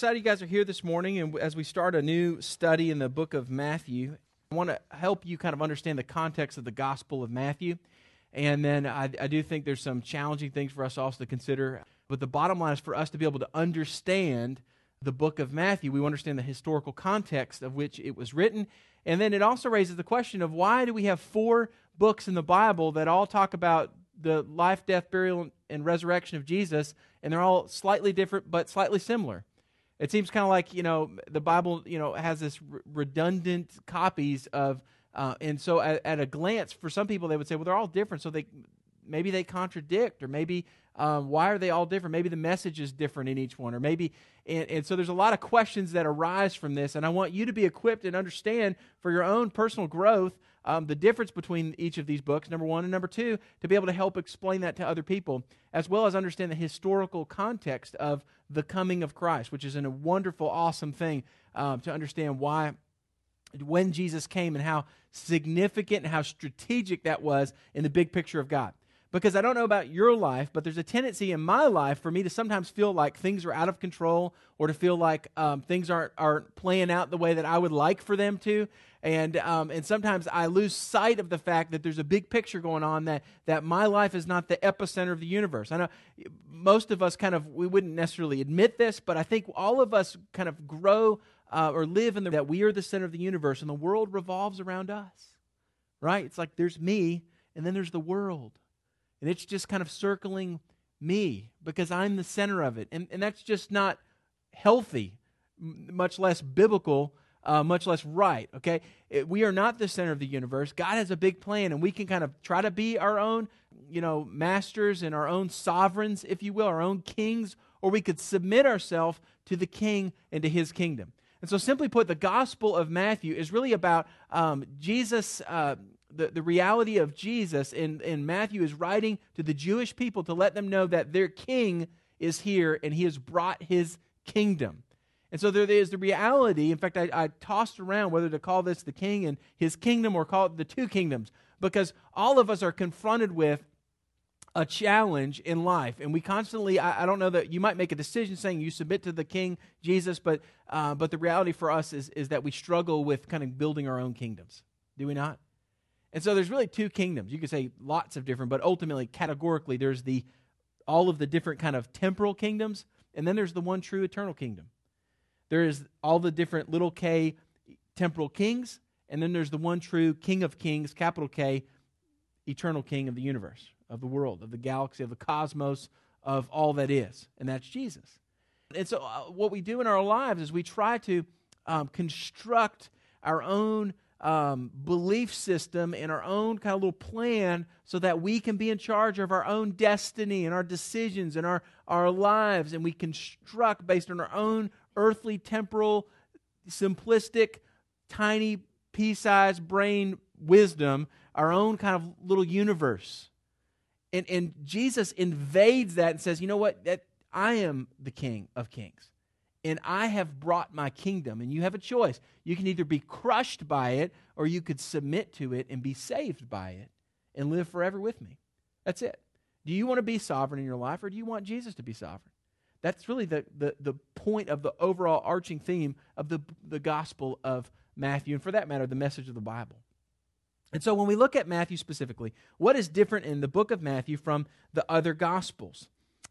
excited you guys are here this morning, and as we start a new study in the book of Matthew, I want to help you kind of understand the context of the Gospel of Matthew, and then I do think there's some challenging things for us also to consider, but the bottom line is for us to be able to understand the book of Matthew. We understand the historical context of which it was written, and then it also raises the question of why do we have four books in the Bible that all talk about the life, death, burial, and resurrection of Jesus, and they're all slightly different but slightly similar. It seems kind of like, you know, the Bible, you know, has this redundant copies of, and so at a glance, for some people, they would say, well, they're all different, so maybe they contradict, or maybe why are they all different? Maybe the message is different in each one, or maybe, and so there's a lot of questions that arise from this, and I want you to be equipped and understand for your own personal growth the difference between each of these books, number one, and number two, to be able to help explain that to other people, as well as understand the historical context of the coming of Christ, which is a wonderful, awesome thing to understand why, when Jesus came and how significant and how strategic that was in the big picture of God. Because I don't know about your life, but there's a tendency in my life for me to sometimes feel like things are out of control, or to feel like things aren't playing out the way that I would like for them to. And sometimes I lose sight of the fact that there's a big picture going on, that my life is not the epicenter of the universe. I know most of us we wouldn't necessarily admit this, but I think all of us kind of grow or live in that we are the center of the universe, and the world revolves around us, right? It's like there's me, and then there's the world. And it's just kind of circling me because I'm the center of it. And that's just not healthy, much less biblical, much less right, okay? We are not the center of the universe. God has a big plan, and we can kind of try to be our own, you know, masters and our own sovereigns, if you will, our own kings, or we could submit ourselves to the king and to his kingdom. And so simply put, the Gospel of Matthew is really about Jesus... The reality of Jesus, and Matthew is writing to the Jewish people to let them know that their king is here and he has brought his kingdom. And so there is the reality. In fact, I tossed around whether to call this the king and his kingdom or call it the two kingdoms, because all of us are confronted with a challenge in life. And we constantly, I don't know that you might make a decision saying you submit to the king, Jesus, but the reality for us is that we struggle with kind of building our own kingdoms. Do we not? And so there's really two kingdoms. You could say lots of different, but ultimately, categorically, there's all of the different kind of temporal kingdoms, and then there's the one true eternal kingdom. There is all the different little k temporal kings, and then there's the one true King of Kings, capital K, eternal King of the universe, of the world, of the galaxy, of the cosmos, of all that is, and that's Jesus. And so what we do in our lives is we try to construct our own belief system and our own kind of little plan so that we can be in charge of our own destiny and our decisions and our lives, and we construct based on our own earthly, temporal, simplistic, tiny, pea-sized brain wisdom, our own kind of little universe. And Jesus invades that and says, you know what, that I am the King of Kings. And I have brought my kingdom, and you have a choice. You can either be crushed by it, or you could submit to it and be saved by it and live forever with me. That's it. Do you want to be sovereign in your life, or do you want Jesus to be sovereign? That's really the point of the overall arching theme of the Gospel of Matthew, and for that matter, the message of the Bible. And so when we look at Matthew specifically, what is different in the book of Matthew from the other Gospels?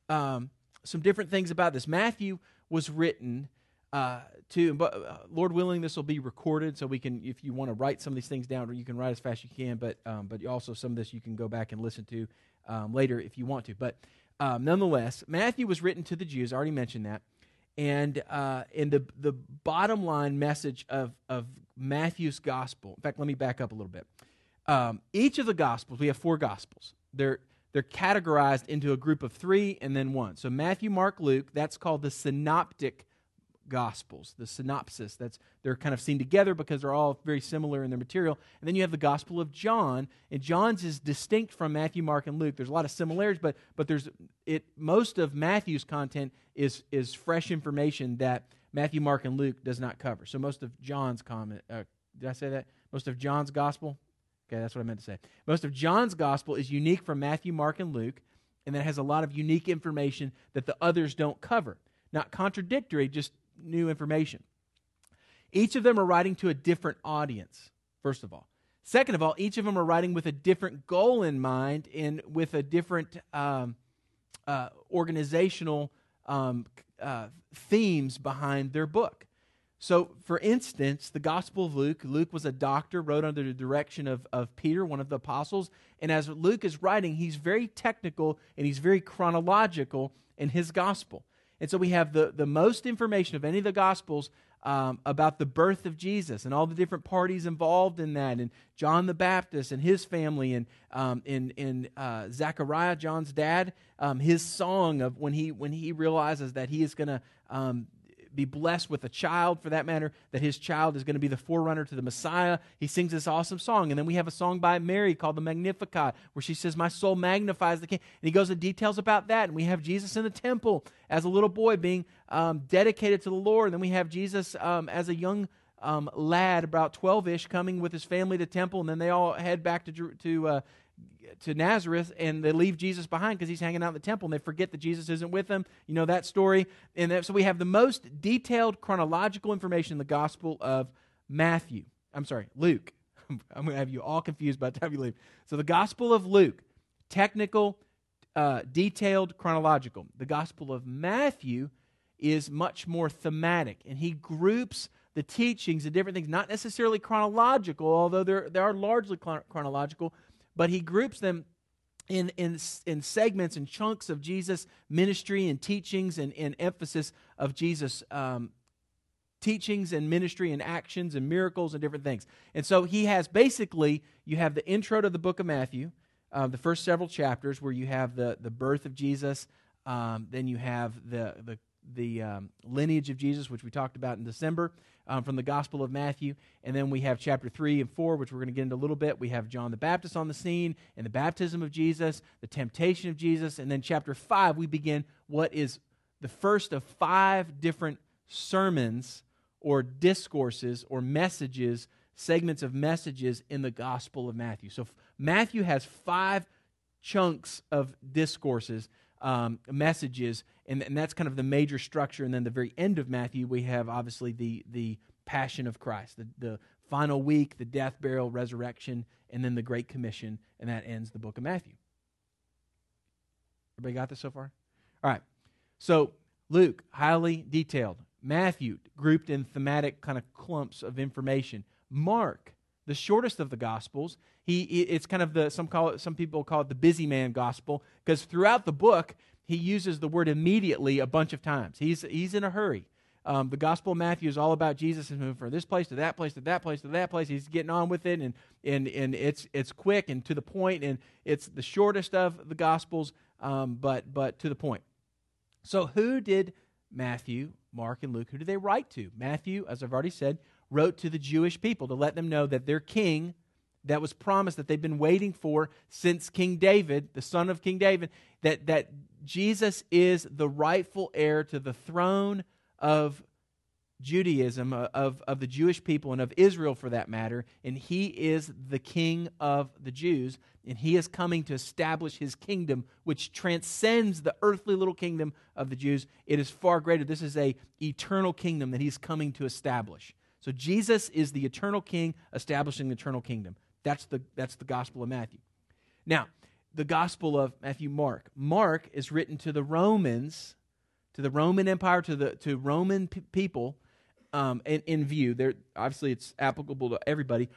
Some different things about this. Matthew was written Lord willing, this will be recorded, so we can, if you want to write some of these things down, you can write as fast as you can, but also some of this you can go back and listen to later if you want to. But nonetheless, Matthew was written to the Jews, I already mentioned that, and the bottom line message of Matthew's gospel, in fact, let me back up a little bit. Each of the gospels, we have four gospels, They're categorized into a group of three and then one. So Matthew, Mark, Luke, that's called the synoptic gospels, the synopsis. They're kind of seen together because they're all very similar in their material. And then you have the Gospel of John, and John's is distinct from Matthew, Mark, and Luke. There's a lot of similarities, but most of Matthew's content is fresh information that Matthew, Mark, and Luke does not cover. So most of John's did I say that? Most of John's gospel? Okay, that's what I meant to say. Most of John's gospel is unique from Matthew, Mark, and Luke, and that has a lot of unique information that the others don't cover. Not contradictory, just new information. Each of them are writing to a different audience, first of all. Second of all, each of them are writing with a different goal in mind and with a different organizational themes behind their book. So, for instance, the Gospel of Luke, Luke was a doctor, wrote under the direction of Peter, one of the apostles, and as Luke is writing, he's very technical and he's very chronological in his gospel. And so we have the most information of any of the Gospels about the birth of Jesus and all the different parties involved in that, and John the Baptist and his family, and Zechariah, John's dad, his song of when he realizes that he is going to be blessed with a child, for that matter, that his child is going to be the forerunner to the Messiah. He sings this awesome song. And then we have a song by Mary called the Magnificat, where she says, "My soul magnifies the King." And he goes into details about that. And we have Jesus in the temple as a little boy being dedicated to the Lord. And then we have Jesus as a young lad, about 12-ish, coming with his family to temple. And then they all head back to Nazareth, and they leave Jesus behind because he's hanging out in the temple, and they forget that Jesus isn't with them. You know that story. And so we have the most detailed chronological information in the Gospel of Luke. I'm going to have you all confused by the time you leave. So the Gospel of Luke, technical, detailed, chronological. The Gospel of Matthew is much more thematic, and he groups the teachings and different things, not necessarily chronological, although they are largely chronological, but he groups them in segments and chunks of Jesus' ministry and teachings, and emphasis of Jesus' teachings and ministry and actions and miracles and different things. And so he has basically, you have the intro to the book of Matthew, the first several chapters where you have the birth of Jesus, then you have the lineage of Jesus, which we talked about in December, from the Gospel of Matthew. And then we have chapter 3 and 4, which we're going to get into a little bit. We have John the Baptist on the scene, and the baptism of Jesus, the temptation of Jesus. And then chapter 5, we begin what is the first of 5 different sermons or discourses or messages, segments of messages in the Gospel of Matthew. So Matthew has 5 chunks of discourses, messages, and that's kind of the major structure. And then the very end of Matthew, we have obviously the passion of Christ, the final week, the death, burial, resurrection, and then the Great Commission, and that ends the book of Matthew. Everybody got this so far? All right. So Luke, highly detailed. Matthew, grouped in thematic kind of clumps of information. Mark, the shortest of the Gospels, it's kind of some people call it the busy man gospel, because throughout the book he uses the word immediately a bunch of times. He's in a hurry. The Gospel of Matthew is all about Jesus moving from this place to that place to that place to that place. He's getting on with it, and it's quick and to the point, and it's the shortest of the Gospels, but to the point. So who did Matthew, Mark, and Luke? Who did they write to? Matthew, as I've already said, wrote to the Jewish people to let them know that their king that was promised, that they've been waiting for since King David, the son of King David, that Jesus is the rightful heir to the throne of Judaism, of the Jewish people, and of Israel for that matter, and he is the king of the Jews, and he is coming to establish his kingdom, which transcends the earthly little kingdom of the Jews. It is far greater. This is an eternal kingdom that he's coming to establish. So Jesus is the eternal king establishing the eternal kingdom. That's the Gospel of Matthew. Now, the Gospel of Matthew, Mark. Mark is written to the Romans, to the Roman Empire, to Roman people in view. They're, obviously, it's applicable to everybody,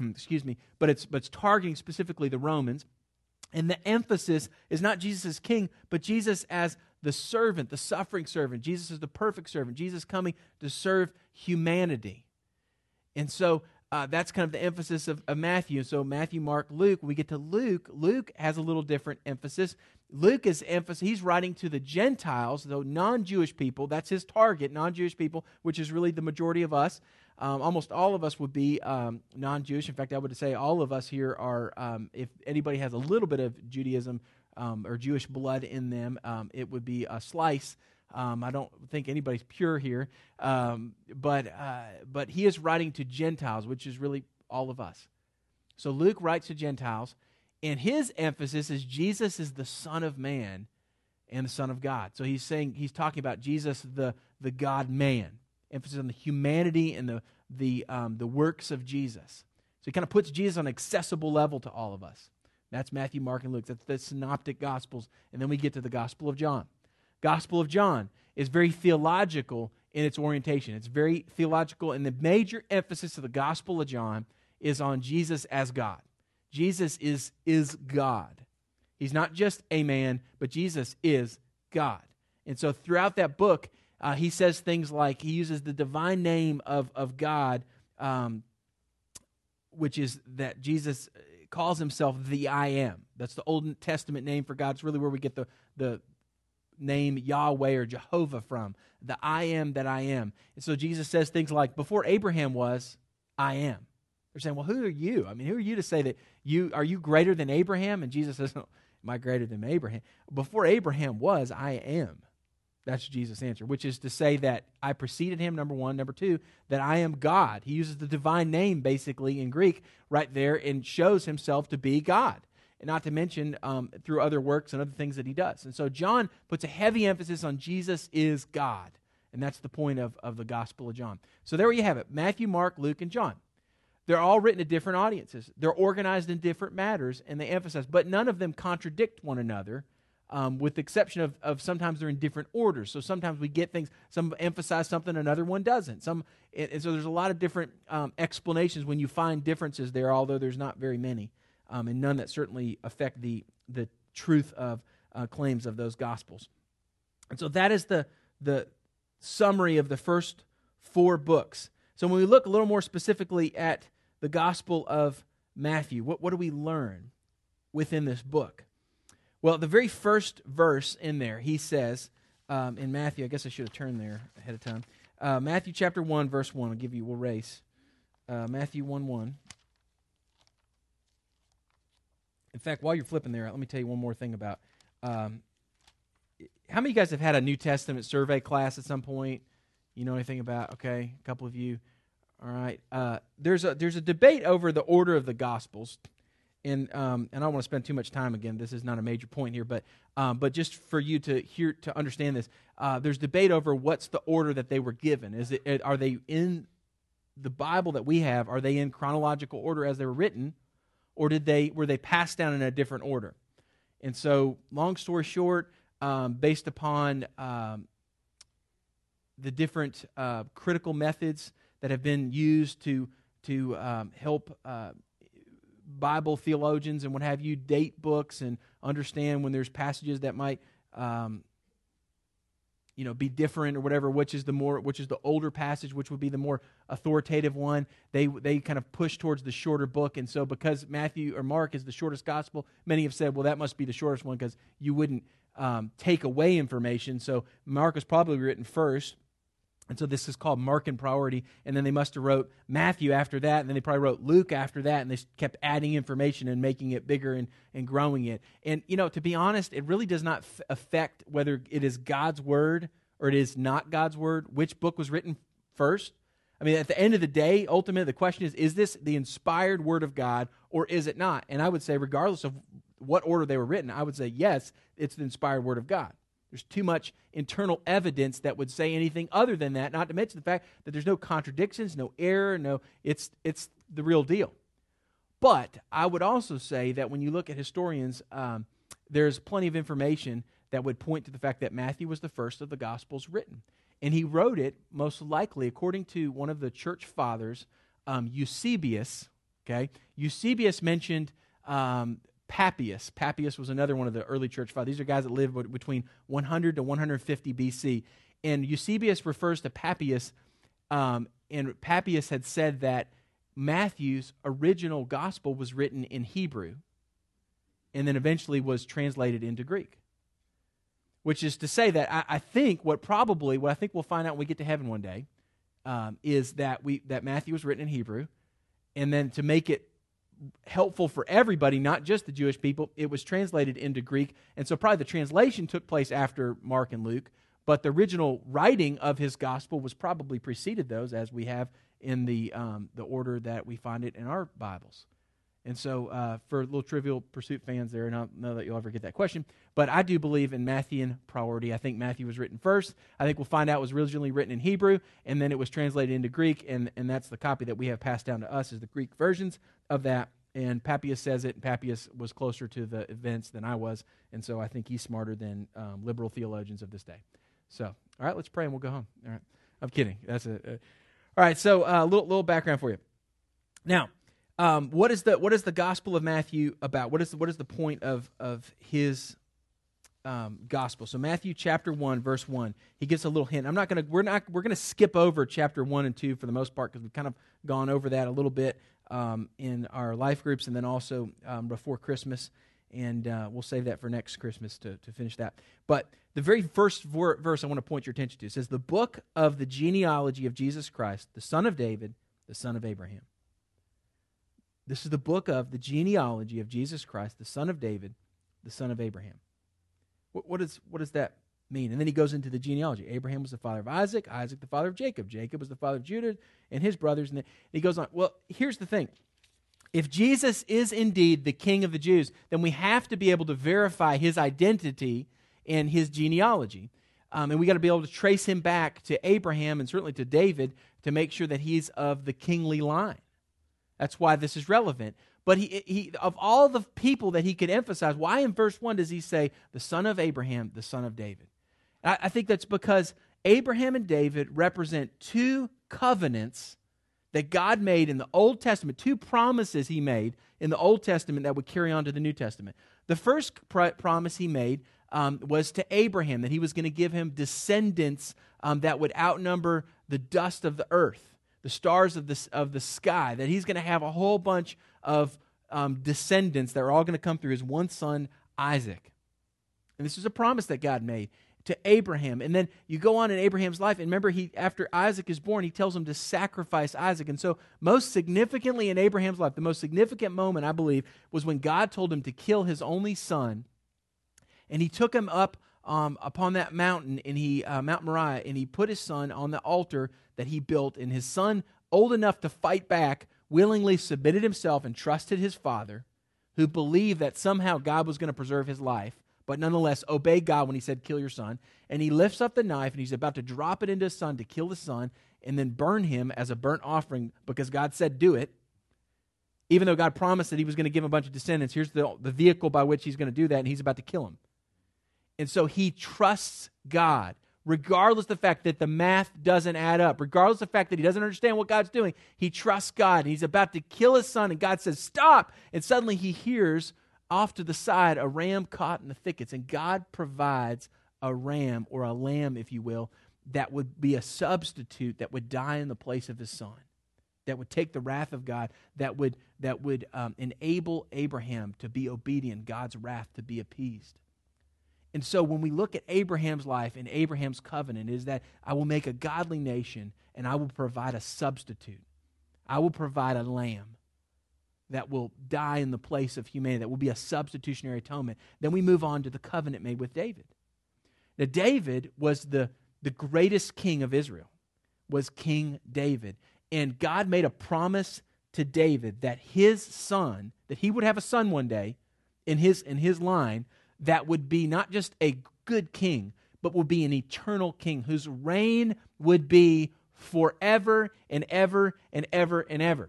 excuse me, but it's targeting specifically the Romans. And the emphasis is not Jesus as king, but Jesus as the servant, the suffering servant. Jesus is the perfect servant. Jesus coming to serve humanity. And so that's kind of the emphasis of Matthew. So Matthew, Mark, Luke. When we get to Luke, Luke has a little different emphasis. Luke is he's writing to the Gentiles, though non-Jewish people. That's his target, non-Jewish people, which is really the majority of us. Almost all of us would be non-Jewish. In fact, I would say all of us here are, if anybody has a little bit of Judaism or Jewish blood in them, it would be a slice. I don't think anybody's pure here, but he is writing to Gentiles, which is really all of us. So Luke writes to Gentiles, and his emphasis is Jesus is the Son of Man and the Son of God. So he's talking about Jesus, the God-man. emphasis on the humanity and the works of Jesus. So he kind of puts Jesus on an accessible level to all of us. That's Matthew, Mark, and Luke. That's the synoptic Gospels. And then we get to the Gospel of John. Gospel of John is very theological in its orientation. It's very theological, and the major emphasis of the Gospel of John is on Jesus as God. Jesus is God. He's not just a man, but Jesus is God. And so throughout that book, he says things like, he uses the divine name of God, which is that Jesus calls himself the I Am. That's the Old Testament name for God. It's really where we get the name Yahweh or Jehovah from, the I Am that I Am. And so Jesus says things like, before Abraham was, I am. They're saying, well, who are you? I mean, who are you to say that you are greater than Abraham? And Jesus says, no, am I greater than Abraham? Before Abraham was, I am. That's Jesus' answer, which is to say that I preceded him, number one. Number two, that I am God. He uses the divine name, basically, in Greek right there and shows himself to be God, and not to mention through other works and other things that he does. And so John puts a heavy emphasis on Jesus is God, and that's the point of the Gospel of John. So there you have it, Matthew, Mark, Luke, and John. They're all written to different audiences. They're organized in different matters, and they emphasize, but none of them contradict one another, with the exception of sometimes they're in different orders. So sometimes we get things, some emphasize something, another one doesn't. And so there's a lot of different explanations when you find differences there, although there's not very many, and none that certainly affect the truth of claims of those Gospels. And so that is the summary of the first four books. So when we look a little more specifically at the Gospel of Matthew, what do we learn within this book? Well, the very first verse in there, he says, in Matthew, I guess I should have turned there ahead of time. Matthew chapter 1, verse 1, we'll race. Matthew 1:1. In fact, while you're flipping there, let me tell you one more thing about, how many of you guys have had a New Testament survey class at some point? You know anything about, okay, a couple of you. All right. There's a debate over the order of the Gospels. And I don't want to spend too much time again. This is not a major point here, but just for you to hear, to understand this, there's debate over what's the order that they were given. Are they in the Bible that we have? Are they in chronological order as they were written, or were they passed down in a different order? And so, long story short, based upon the different critical methods that have been used to help Bible theologians and what have you date books and understand when there's passages that might be different or whatever, which is the older passage, which would be the more authoritative one. They kind of push towards the shorter book, and so because Matthew or Mark is the shortest gospel, many have said, well, that must be the shortest one because you wouldn't take away information. So Mark was probably written first, and so this is called Markan priority, and then they must have wrote Matthew after that, and then they probably wrote Luke after that, and they kept adding information and making it bigger and growing it. And, to be honest, it really does not affect whether it is God's Word or it is not God's Word, which book was written first. I mean, at the end of the day, ultimately, the question is this the inspired Word of God or is it not? And I would say, regardless of what order they were written, I would say, yes, it's the inspired Word of God. There's too much internal evidence that would say anything other than that, not to mention the fact that there's no contradictions, no error, it's the real deal. But I would also say that when you look at historians, there's plenty of information that would point to the fact that Matthew was the first of the Gospels written. And he wrote it, most likely, according to one of the church fathers, Eusebius. Okay, Eusebius mentioned Papias. Papias was another one of the early church fathers. These are guys that lived between 100 to 150 BC. And Eusebius refers to Papias, and Papias had said that Matthew's original gospel was written in Hebrew and then eventually was translated into Greek, which is to say that I think what I think we'll find out when we get to heaven one day is that Matthew was written in Hebrew, and then to make it helpful for everybody, not just the Jewish people, it was translated into Greek. And so probably the translation took place after Mark and Luke, but the original writing of his gospel was probably preceded those, as we have in the order that we find it in our Bibles. And so for little Trivial Pursuit fans there, and I don't know that you'll ever get that question, but I do believe in Matthean priority. I think Matthew was written first. I think we'll find out it was originally written in Hebrew, and then it was translated into Greek, and that's the copy that we have passed down to us is the Greek versions of that. And Papias says it, and Papias was closer to the events than I was, and so I think he's smarter than liberal theologians of this day. So, all right, let's pray and we'll go home. All right, I'm kidding. That's it. All right, so a little background for you. Now, what is the Gospel of Matthew about? What is the point of his gospel? So Matthew chapter 1 verse 1. He gives a little hint. We're going to skip over chapter 1 and 2 for the most part because we've kind of gone over that a little bit in our life groups and then also before Christmas. And we'll save that for next Christmas to finish that. But the very first verse I want to point your attention to, it says, "The book of the genealogy of Jesus Christ, the son of David, the son of Abraham." This is the book of the genealogy of Jesus Christ, the son of David, the son of Abraham. What does that mean? And then he goes into the genealogy. Abraham was the father of Isaac, Isaac the father of Jacob. Jacob was the father of Judah and his brothers. And he goes on. Well, here's the thing. If Jesus is indeed the King of the Jews, then we have to be able to verify his identity and his genealogy. And we got to be able to trace him back to Abraham and certainly to David to make sure that he's of the kingly line. That's why this is relevant. But he of all the people that he could emphasize, why in verse 1 does he say, the son of Abraham, the son of David? I think that's because Abraham and David represent two covenants that God made in the Old Testament, two promises he made in the Old Testament that would carry on to the New Testament. The first promise he made was to Abraham, that he was going to give him descendants that would outnumber the dust of the earth, the stars of the sky, that he's going to have a whole bunch of descendants that are all going to come through his one son, Isaac. And this is a promise that God made to Abraham. And then you go on in Abraham's life, and remember, after Isaac is born, he tells him to sacrifice Isaac. And so most significantly in Abraham's life, the most significant moment, I believe, was when God told him to kill his only son, and he took him up upon that mountain, and Mount Moriah, and he put his son on the altar that he built, and his son, old enough to fight back, willingly submitted himself and trusted his father, who believed that somehow God was going to preserve his life, but nonetheless obeyed God when he said, kill your son. And he lifts up the knife, and he's about to drop it into his son to kill the son and then burn him as a burnt offering because God said do it. Even though God promised that he was going to give him a bunch of descendants, here's the vehicle by which he's going to do that, and he's about to kill him. And so he trusts God, regardless of the fact that the math doesn't add up, regardless of the fact that he doesn't understand what God's doing. He trusts God, and he's about to kill his son, and God says, stop! And suddenly he hears off to the side, a ram caught in the thickets, and God provides a ram, or a lamb, if you will, that would be a substitute that would die in the place of his son, that would take the wrath of God, that would enable Abraham to be obedient, God's wrath to be appeased. And so when we look at Abraham's life and Abraham's covenant, is that I will make a godly nation, and I will provide a substitute. I will provide a lamb that will die in the place of humanity, that will be a substitutionary atonement. Then we move on to the covenant made with David. Now, David was the greatest king of Israel, was King David. And God made a promise to David that his son, that he would have a son one day in his line that would be not just a good king, but would be an eternal king whose reign would be forever and ever and ever and ever.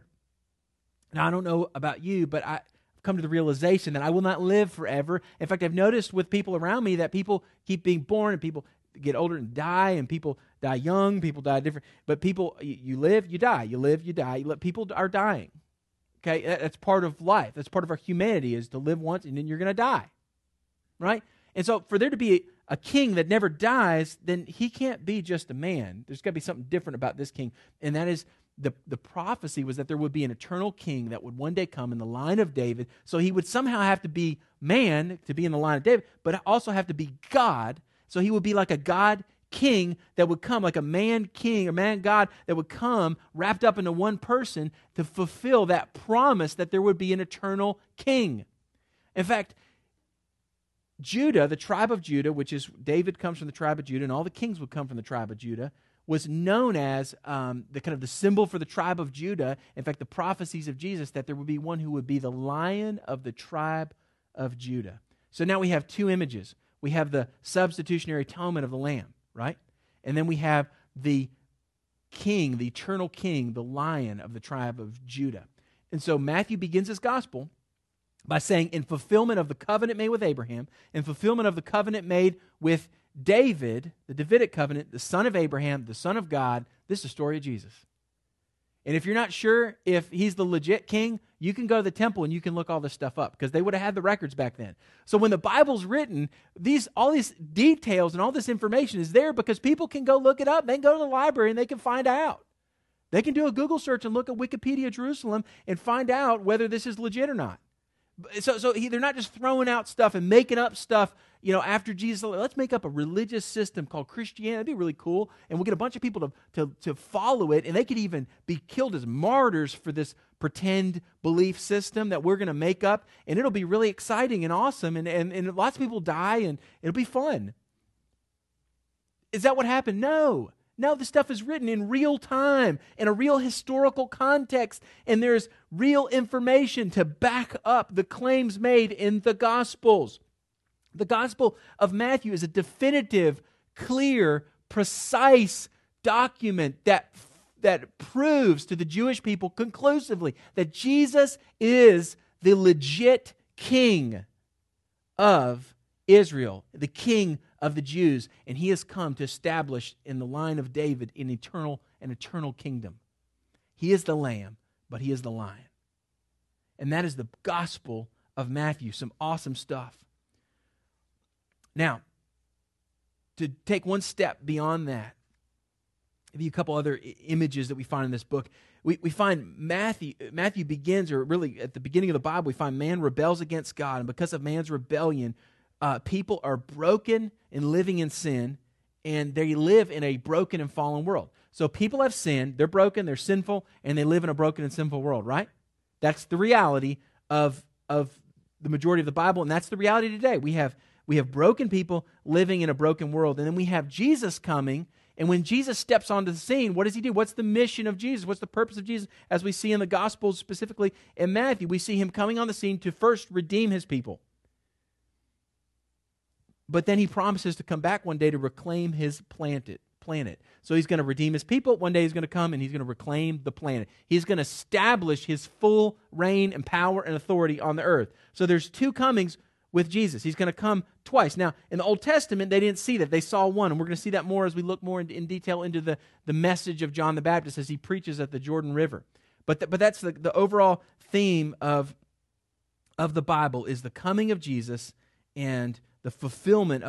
Now, I don't know about you, but I've come to the realization that I will not live forever. In fact, I've noticed with people around me that people keep being born, and people get older and people die young, people die different. But people, you live, you die. You live, you die. People are dying. Okay, that's part of life. That's part of our humanity, is to live once and then you're going to die, right? And so for there to be a king that never dies, then he can't be just a man. There's got to be something different about this king, and that is, the prophecy was that there would be an eternal king that would one day come in the line of David. So he would somehow have to be man to be in the line of David, but also have to be God. So he would be like a God king that would come, like a man king, a man God that would come wrapped up into one person to fulfill that promise that there would be an eternal king. In fact, Judah, the tribe of Judah, which is David comes from the tribe of Judah, and all the kings would come from the tribe of Judah, was known as the kind of the symbol for the tribe of Judah. In fact, the prophecies of Jesus that there would be one who would be the lion of the tribe of Judah. So now we have two images. We have the substitutionary atonement of the lamb, right? And then we have the king, the eternal king, the lion of the tribe of Judah. And so Matthew begins his gospel by saying, in fulfillment of the covenant made with Abraham, in fulfillment of the covenant made with David, the Davidic covenant, the son of Abraham, the son of God, this is the story of Jesus. And if you're not sure if he's the legit king, you can go to the temple and you can look all this stuff up, because they would have had the records back then. So when the Bible's written, all these details and all this information is there because people can go look it up. They can go to the library and they can find out. They can do a Google search and look at Wikipedia Jerusalem and find out whether this is legit or not. So they're not just throwing out stuff and making up stuff, you know, after Jesus. Let's make up a religious system called Christianity. That'd be really cool. And we'll get a bunch of people to follow it, and they could even be killed as martyrs for this pretend belief system that we're going to make up. And it'll be really exciting and awesome, and lots of people die, and it'll be fun. Is that what happened? No. No, this stuff is written in real time, in a real historical context, and there's real information to back up the claims made in the Gospels. The Gospel of Matthew is a definitive, clear, precise document that proves to the Jewish people conclusively that Jesus is the legit king of Israel, the king of the Jews, and he has come to establish in the line of David an eternal kingdom. He is the lamb, but he is the lion. And that is the gospel of Matthew. Some awesome stuff. Now, to take one step beyond that, maybe a couple other images that we find in this book. We find Matthew begins, or really at the beginning of the Bible, we find man rebels against God, and because of man's rebellion, people are broken and living in sin, and they live in a broken and fallen world. So people have sinned, they're broken, they're sinful, and they live in a broken and sinful world, right? That's the reality of the majority of the Bible, and that's the reality today. We have broken people living in a broken world, and then we have Jesus coming, and when Jesus steps onto the scene, what does he do? What's the mission of Jesus? What's the purpose of Jesus? As we see in the Gospels, specifically in Matthew, we see him coming on the scene to first redeem his people. But then he promises to come back one day to reclaim his planet. So he's going to redeem his people. One day he's going to come and he's going to reclaim the planet. He's going to establish his full reign and power and authority on the earth. So there's two comings with Jesus. He's going to come twice. Now, in the Old Testament, they didn't see that. They saw one, and we're going to see that more as we look more in detail into the message of John the Baptist as he preaches at the Jordan River. But that's the overall theme of the Bible is the coming of Jesus and the fulfillment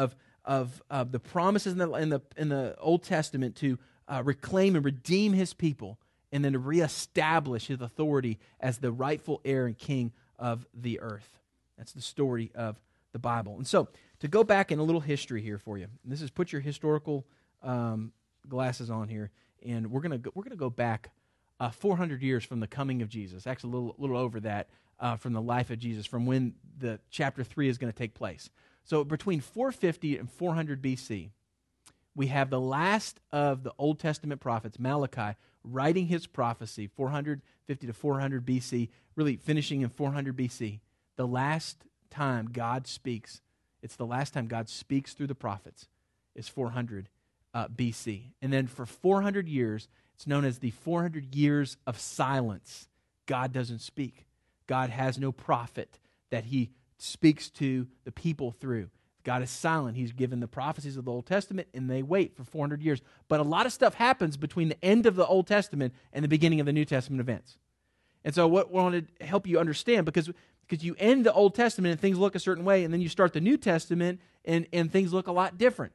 of the promises in the Old Testament to reclaim and redeem his people, and then to reestablish his authority as the rightful heir and king of the earth. That's the story of the Bible. And so, to go back in a little history here for you, and this is put your historical glasses on here, and we're gonna go back 400 years from the coming of Jesus. Actually, a little over that from the life of Jesus, from when the chapter 3 is going to take place. So between 450 and 400 BC, we have the last of the Old Testament prophets, Malachi, writing his prophecy, 450 to 400 BC, really finishing in 400 BC. The last time God speaks, it's the last time God speaks through the prophets, is 400 BC. And then for 400 years, it's known as the 400 years of silence. God doesn't speak. God has no prophet that he speaks to the people through. God is silent. He's given the prophecies of the Old Testament, and they wait for 400 years. But a lot of stuff happens between the end of the Old Testament and the beginning of the New Testament events. And so what I want to help you understand, because you end the Old Testament and things look a certain way, and then you start the New Testament and things look a lot different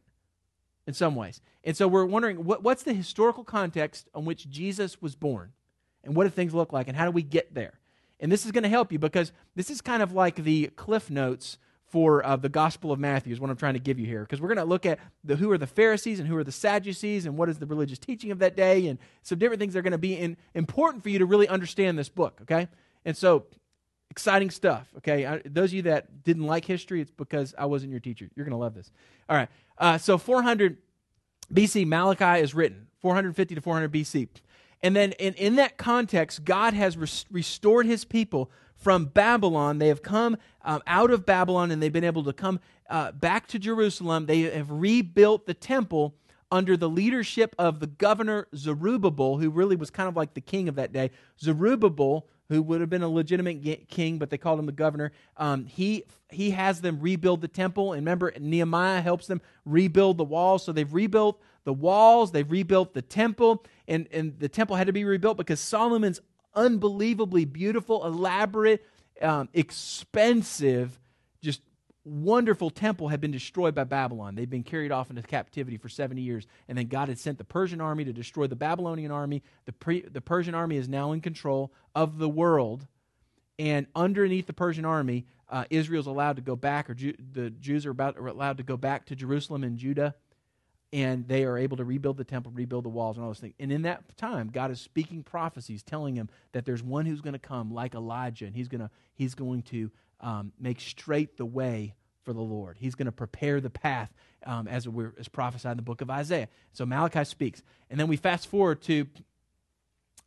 in some ways. And so we're wondering, what's the historical context on which Jesus was born? And what do things look like, and how do we get there? And this is going to help you, because this is kind of like the cliff notes for the Gospel of Matthew is what I'm trying to give you here. Because we're going to look at who are the Pharisees and who are the Sadducees and what is the religious teaching of that day, and some different things that are going to be important for you to really understand this book, okay? And so, exciting stuff, okay? Those of you that didn't like history, it's because I wasn't your teacher. You're going to love this. All right, so 400 BC, Malachi is written. 450 to 400 BC. And then in that context, God has restored his people from Babylon. They have come out of Babylon, and they've been able to come back to Jerusalem. They have rebuilt the temple under the leadership of the governor Zerubbabel, who really was kind of like the king of that day. Zerubbabel, who would have been a legitimate king, but they called him the governor. He has them rebuild the temple. And remember, Nehemiah helps them rebuild the walls. So they've rebuilt the walls. They've rebuilt the temple. And the temple had to be rebuilt because Solomon's unbelievably beautiful, elaborate, expensive, just wonderful temple had been destroyed by Babylon. They'd been carried off into captivity for 70 years. And then God had sent the Persian army to destroy the Babylonian army. The Persian army is now in control of the world. And underneath the Persian army, Israel's allowed to go back, or the Jews are allowed to go back to Jerusalem and Judah. And they are able to rebuild the temple, rebuild the walls, and all those things. And in that time, God is speaking prophecies, telling him that there's one who's going to come like Elijah, and he's going to make straight the way for the Lord. He's going to prepare the path as prophesied in the book of Isaiah. So Malachi speaks. And then we fast forward to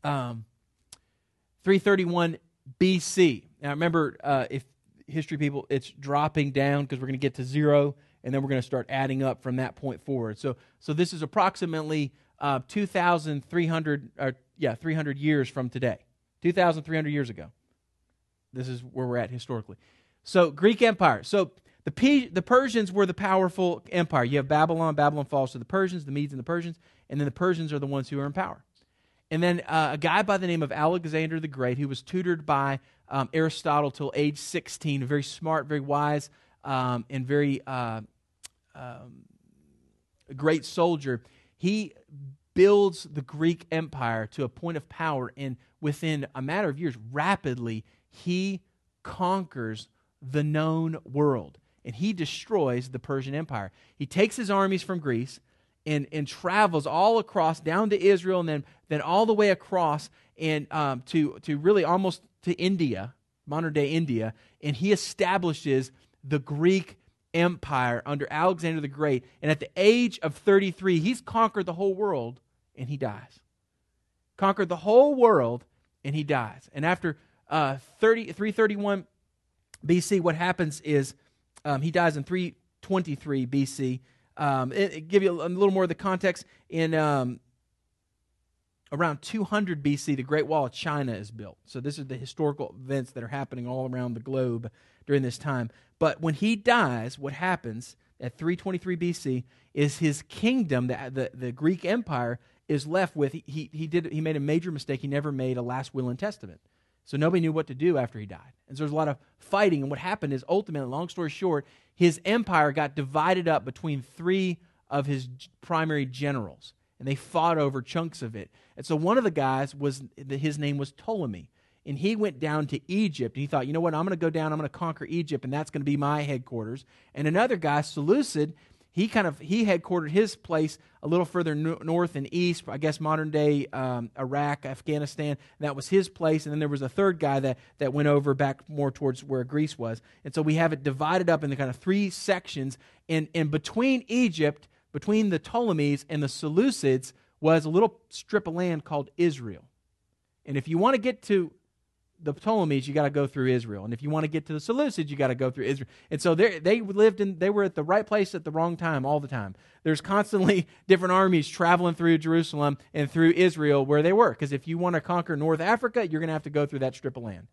331 BC. Now remember, if history people, it's dropping down because we're going to get to zero, and then we're going to start adding up from that point forward. So this is approximately 300 years from today. 2,300 years ago. This is where we're at historically. So Greek Empire. So the Persians were the powerful empire. You have Babylon. Babylon falls to the Persians, the Medes and the Persians, and then the Persians are the ones who are in power. And then a guy by the name of Alexander the Great, who was tutored by Aristotle till age 16, very smart, very wise, and very great soldier, he builds the Greek Empire to a point of power, and within a matter of years, rapidly, he conquers the known world, and he destroys the Persian Empire. He takes his armies from Greece and travels all across, down to Israel, and then all the way across and to really almost to India, modern-day India, and he establishes the Greek Empire under Alexander the Great. And at the age of 33, he's conquered the whole world, and he dies. Conquered the whole world, and he dies. And after 331 BC, what happens is he dies in 323 BC. Give you a little more of the context. In around 200 BC, the Great Wall of China is built. So this is the historical events that are happening all around the globe during this time. But when he dies, what happens at 323 BC is his kingdom, the Greek Empire, is left with. He made a major mistake. He never made a last will and testament. So nobody knew what to do after he died. And so there's a lot of fighting. And what happened is ultimately, long story short, his empire got divided up between three of his primary generals. And they fought over chunks of it. And so one of the guys, his name was Ptolemy. And he went down to Egypt. And he thought, you know what, I'm going to go down, I'm going to conquer Egypt, and that's going to be my headquarters. And another guy, Seleucid, he headquartered his place a little further north and east, I guess modern-day Iraq, Afghanistan. And that was his place. And then there was a third guy that went over back more towards where Greece was. And so we have it divided up into kind of three sections. And between Egypt, between the Ptolemies and the Seleucids, was a little strip of land called Israel. And if you want to get to the Ptolemies, you got to go through Israel, and if you want to get to the Seleucids, you got to go through Israel. And so they were at the right place at the wrong time all the time. There's constantly different armies traveling through Jerusalem and through Israel where they were, because if you want to conquer North Africa, you're going to have to go through that strip of land.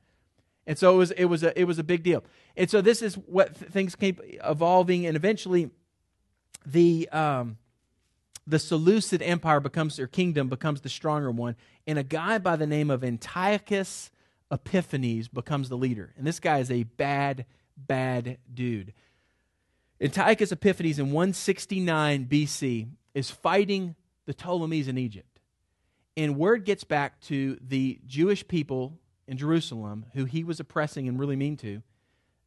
And so it was a big deal. And so this is what things keep evolving, and eventually the Seleucid Empire becomes the stronger one, and a guy by the name of Antiochus Epiphanes becomes the leader. And this guy is a bad, bad dude. Antiochus Epiphanes in 169 BC is fighting the Ptolemies in Egypt. And word gets back to the Jewish people in Jerusalem, who he was oppressing and really mean to,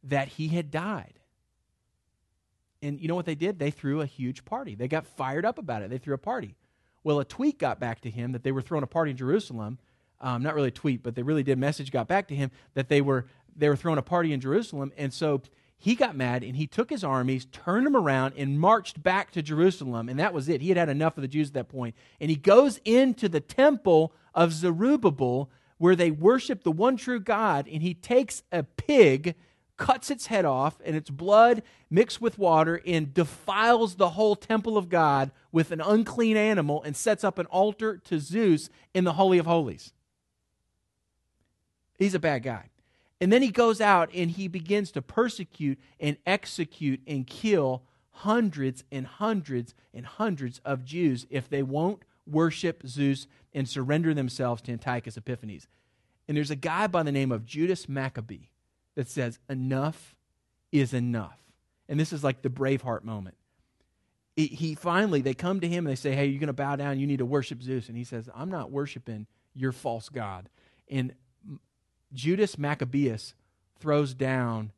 that he had died. And you know what they did? They threw a huge party. They got fired up about it. They threw a party. Well, a tweet got back to him that they were throwing a party in Jerusalem. Not really a tweet, but they really did. Message got back to him that they were throwing a party in Jerusalem, and so he got mad and he took his armies, turned them around, and marched back to Jerusalem. And that was it. He had had enough of the Jews at that point. And he goes into the temple of Zerubbabel where they worship the one true God, and he takes a pig, cuts its head off, and its blood mixed with water, and defiles the whole temple of God with an unclean animal and sets up an altar to Zeus in the Holy of Holies. He's a bad guy. And then he goes out and he begins to persecute and execute and kill hundreds and hundreds and hundreds of Jews if they won't worship Zeus and surrender themselves to Antiochus Epiphanes. And there's a guy by the name of Judas Maccabee that says, enough is enough. And this is like the Braveheart moment. He finally, they come to him and they say, hey, you're going to bow down, you need to worship Zeus. And he says, I'm not worshiping your false god. And Judas Maccabeus throws down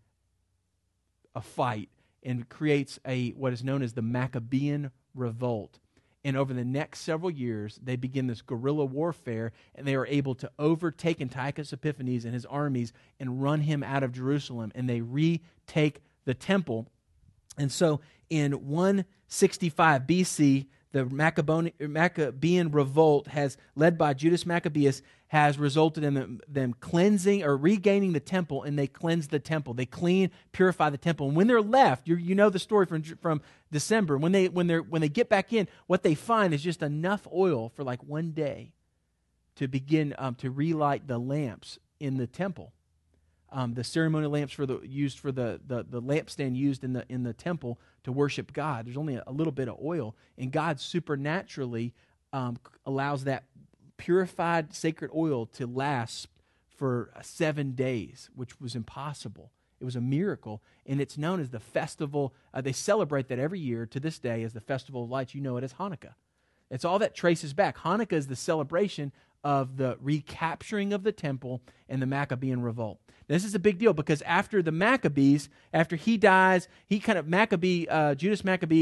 a fight and creates what is known as the Maccabean Revolt. And over the next several years, they begin this guerrilla warfare, and they are able to overtake Antiochus Epiphanes and his armies and run him out of Jerusalem, and they retake the temple. And so in 165 BC, the Maccabean Revolt, has led by Judas Maccabeus, has resulted in them cleansing or regaining the temple, and they cleanse the temple. They clean, purify the temple. And when they're left, you know the story from December. When they get back in, what they find is just enough oil for like one day to begin to relight the lamps in the temple, the ceremonial lamps used for the lampstand used in the temple to worship God. There's only a little bit of oil, and God supernaturally allows that purified sacred oil to last for 7 days, which was impossible. It was a miracle, and it's known as the festival. They celebrate that every year to this day as the Festival of Lights. You know it as Hanukkah. It's all that traces back. Hanukkah is the celebration of the recapturing of the temple and the Maccabean Revolt. Now, this is a big deal because after the Maccabees, after he dies, Judas Maccabee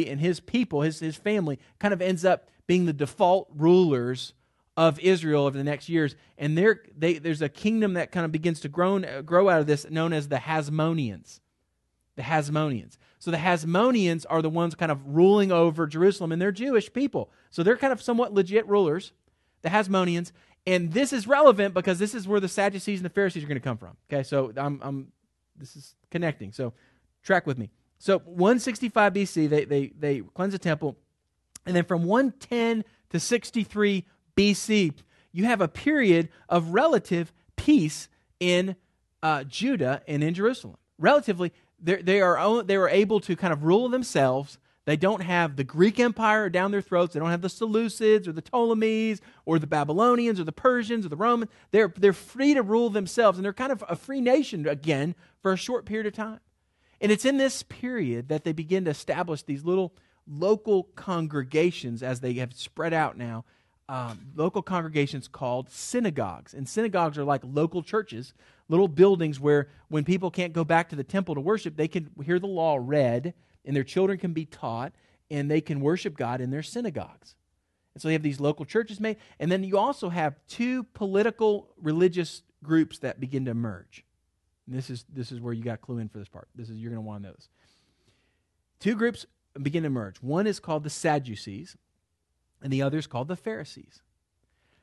and his people, his family, kind of ends up being the default rulers of Israel over the next years, and there's a kingdom that kind of begins to grow out of this, known as the Hasmoneans. The Hasmoneans. So the Hasmoneans are the ones kind of ruling over Jerusalem, and they're Jewish people, so they're kind of somewhat legit rulers, the Hasmoneans. And this is relevant because this is where the Sadducees and the Pharisees are going to come from. Okay, so this is connecting. So track with me. So 165 BC, they cleanse the temple, and then from 110 to 63. BC, you have a period of relative peace in Judah and in Jerusalem. Relatively, they were able to kind of rule themselves. They don't have the Greek Empire down their throats. They don't have the Seleucids or the Ptolemies or the Babylonians or the Persians or the Romans. They're free to rule themselves, and they're kind of a free nation again for a short period of time. And it's in this period that they begin to establish these little local congregations, as they have spread out now. Local congregations called synagogues. And synagogues are like local churches, little buildings where when people can't go back to the temple to worship, they can hear the law read, and their children can be taught, and they can worship God in their synagogues. And so they have these local churches made. And then you also have two political religious groups that begin to emerge. And this is where you got clue in for this part. You're going to want to know this. Two groups begin to emerge. One is called the Sadducees, and the other is called the Pharisees.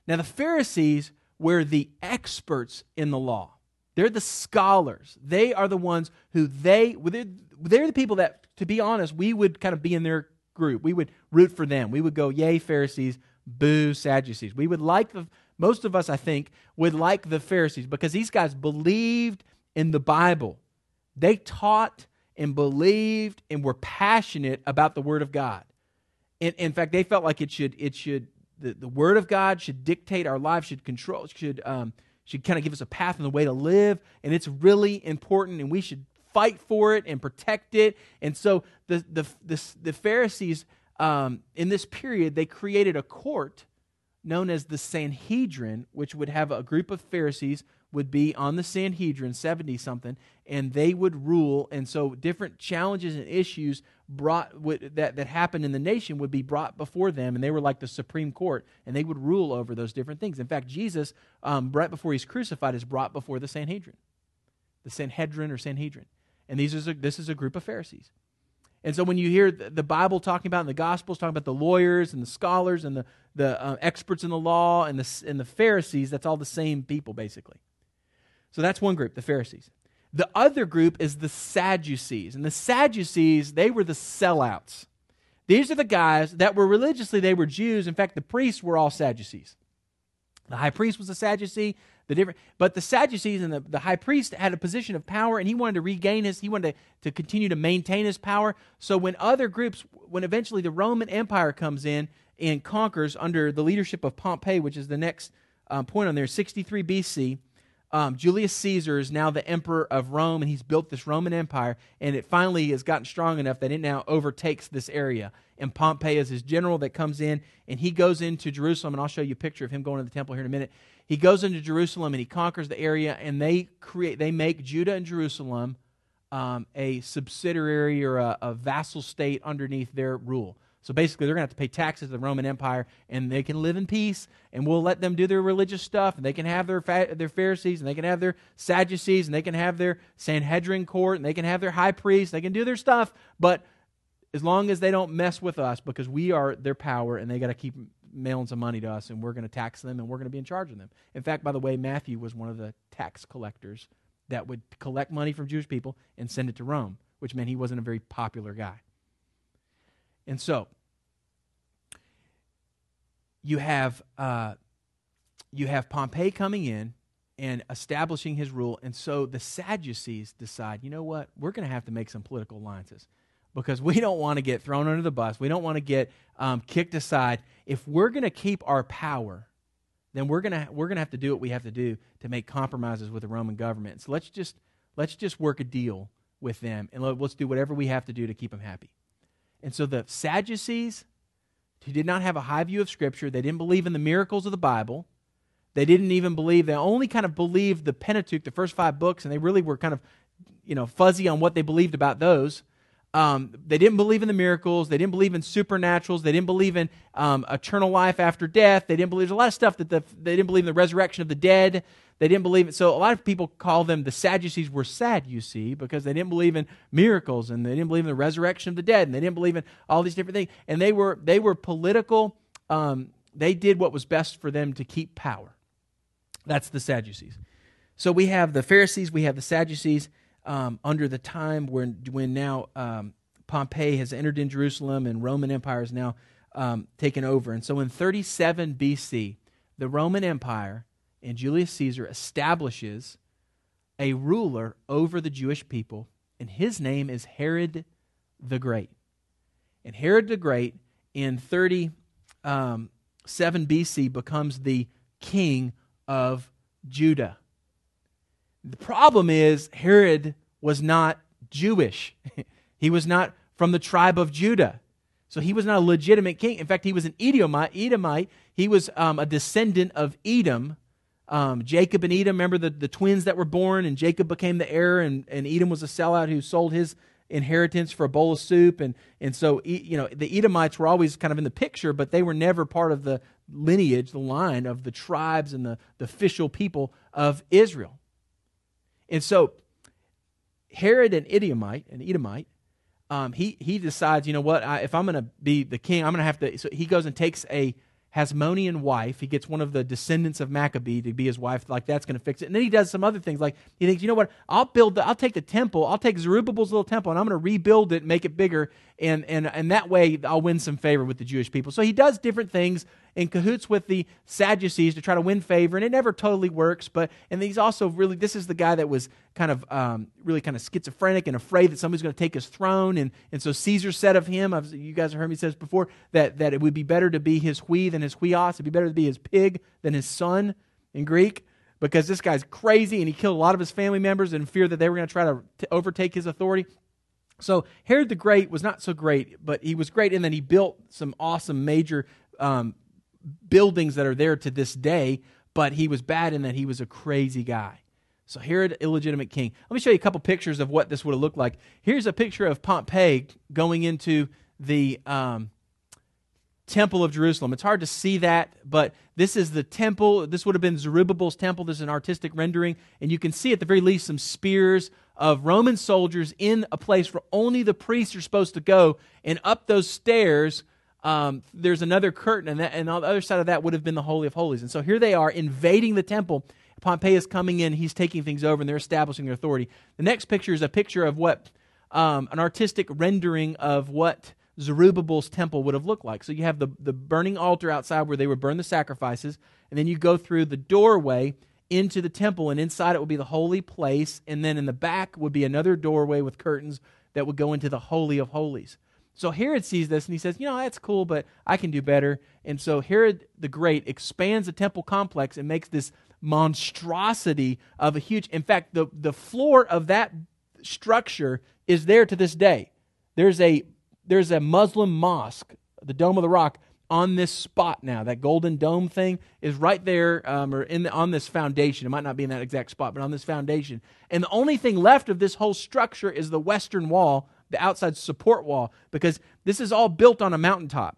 Now, the Pharisees were the experts in the law. They're the scholars. They are the ones who they're the people that, to be honest, we would kind of be in their group. We would root for them. We would go, yay, Pharisees, boo, Sadducees. We would like most of us, I think, would like the Pharisees because these guys believed in the Bible. They taught and believed and were passionate about the Word of God. In fact, they felt like the Word of God should dictate our lives, should kind of give us a path and the way to live, and it's really important, and we should fight for it and protect it. And so the Pharisees, in this period, they created a court known as the Sanhedrin, which would have a group of Pharisees would be on the Sanhedrin, 70-something, and they would rule. And so different challenges and issues that happened in the nation would be brought before them, and they were like the Supreme Court, and they would rule over those different things. In fact, Jesus, right before he's crucified, is brought before the Sanhedrin. And this is a group of Pharisees. And so when you hear the Bible talking about, and the Gospels talking about the lawyers and the scholars and the experts in the law and the Pharisees, that's all the same people basically. So that's one group, the Pharisees. The other group is the Sadducees. And the Sadducees, they were the sellouts. These are the guys that were religiously, they were Jews. In fact, the priests were all Sadducees. The high priest was a Sadducee. But the Sadducees and the high priest had a position of power, and he wanted to regain his, he wanted to continue to maintain his power. So when other groups, when eventually the Roman Empire comes in and conquers under the leadership of Pompey, which is the next point on there, 63 BC, Julius Caesar is now the emperor of Rome, and he's built this Roman Empire, and it finally has gotten strong enough that it now overtakes this area. And Pompey is his general that comes in, and he goes into Jerusalem, and I'll show you a picture of him going to the temple here in a minute. He goes into Jerusalem and he conquers the area, and they make Judah and Jerusalem a subsidiary or a vassal state underneath their rule. So basically, they're going to have to pay taxes to the Roman Empire, and they can live in peace, and we'll let them do their religious stuff, and they can have their Pharisees, and they can have their Sadducees, and they can have their Sanhedrin court, and they can have their high priests. They can do their stuff, but as long as they don't mess with us, because we are their power, and they got to keep mailing some money to us, and we're going to tax them, and we're going to be in charge of them. In fact, by the way, Matthew was one of the tax collectors that would collect money from Jewish people and send it to Rome, which meant he wasn't a very popular guy. And so, you have Pompey coming in and establishing his rule, and so the Sadducees decide, you know what, we're going to have to make some political alliances because we don't want to get thrown under the bus. We don't want to get kicked aside. If we're going to keep our power, then we're going to have to do what we have to do to make compromises with the Roman government. So let's just work a deal with them, and let's do whatever we have to do to keep them happy. And so the Sadducees, who did not have a high view of Scripture, they didn't believe in the miracles of the Bible, they didn't even believe, they only kind of believed the Pentateuch, the first 5 books, and they really were kind of, fuzzy on what they believed about those. They didn't believe in the miracles, they didn't believe in supernaturals, they didn't believe in eternal life after death, they didn't believe, there's a lot of stuff they didn't believe in the resurrection of the dead. They didn't believe it. So a lot of people call them the Sadducees were sad, you see, because they didn't believe in miracles, and they didn't believe in the resurrection of the dead, and they didn't believe in all these different things. And they were political. They did what was best for them to keep power. That's the Sadducees. So we have the Pharisees, we have the Sadducees under the time when now Pompey has entered in Jerusalem and Roman Empire is now taken over. And so in 37 BC, the Roman Empire and Julius Caesar establishes a ruler over the Jewish people, and his name is Herod the Great. And Herod the Great in 37 BC becomes the king of Judah. The problem is Herod was not Jewish. He was not from the tribe of Judah. So he was not a legitimate king. In fact, he was an Edomite. He was a descendant of Edom. Jacob and Edom, remember the twins that were born, and Jacob became the heir, and Edom was a sellout who sold his inheritance for a bowl of soup, and so the Edomites were always kind of in the picture, but they were never part of the lineage, the line of the tribes and the official people of Israel. And so Herod, an Edomite, he decides, you know what, if I'm going to be the king, I'm going to have to, so he goes and takes a Hasmonean wife. He gets one of the descendants of Maccabee to be his wife. Like, that's going to fix it. And then he does some other things. Like, he thinks, you know what? I'll take the temple. I'll take Zerubbabel's little temple, and I'm going to rebuild it and make it bigger. And that way I'll win some favor with the Jewish people. So he does different things in cahoots with the Sadducees to try to win favor. And it never totally works. And he's also really, this is the guy that was kind of really kind of schizophrenic and afraid that somebody's going to take his throne. And so Caesar said of him, you guys have heard me say this before, that it would be better to be his hui than his huios. It'd be better to be his pig than his son in Greek, because this guy's crazy and he killed a lot of his family members in fear that they were going to try to overtake his authority. So Herod the Great was not so great, but he was great, and then he built some awesome major buildings that are there to this day, but he was bad in that he was a crazy guy. So Herod, illegitimate king. Let me show you a couple pictures of what this would have looked like. Here's a picture of Pompey going into the Temple of Jerusalem. It's hard to see that, but This is the temple. This would have been Zerubbabel's temple. This is an artistic rendering. And you can see at the very least some spears of Roman soldiers in a place where only the priests are supposed to go. And up those stairs, there's another curtain. And on the other side of that would have been the Holy of Holies. And so here they are invading the temple. Pompey is coming in. He's taking things over and they're establishing their authority. The next picture is a picture of what an artistic rendering of what Zerubbabel's temple would have looked like. So you have the burning altar outside where they would burn the sacrifices, and then you go through the doorway into the temple, and inside it would be the holy place, and then in the back would be another doorway with curtains that would go into the Holy of Holies. So Herod sees this, and he says, you know, that's cool, but I can do better. And so Herod the Great expands the temple complex and makes this monstrosity of a huge... In fact, the floor of that structure is there to this day. There's a Muslim mosque, the Dome of the Rock, on this spot now. That golden dome thing is right there, on this foundation. It might not be in that exact spot, but on this foundation. And the only thing left of this whole structure is the western wall, the outside support wall, because this is all built on a mountaintop.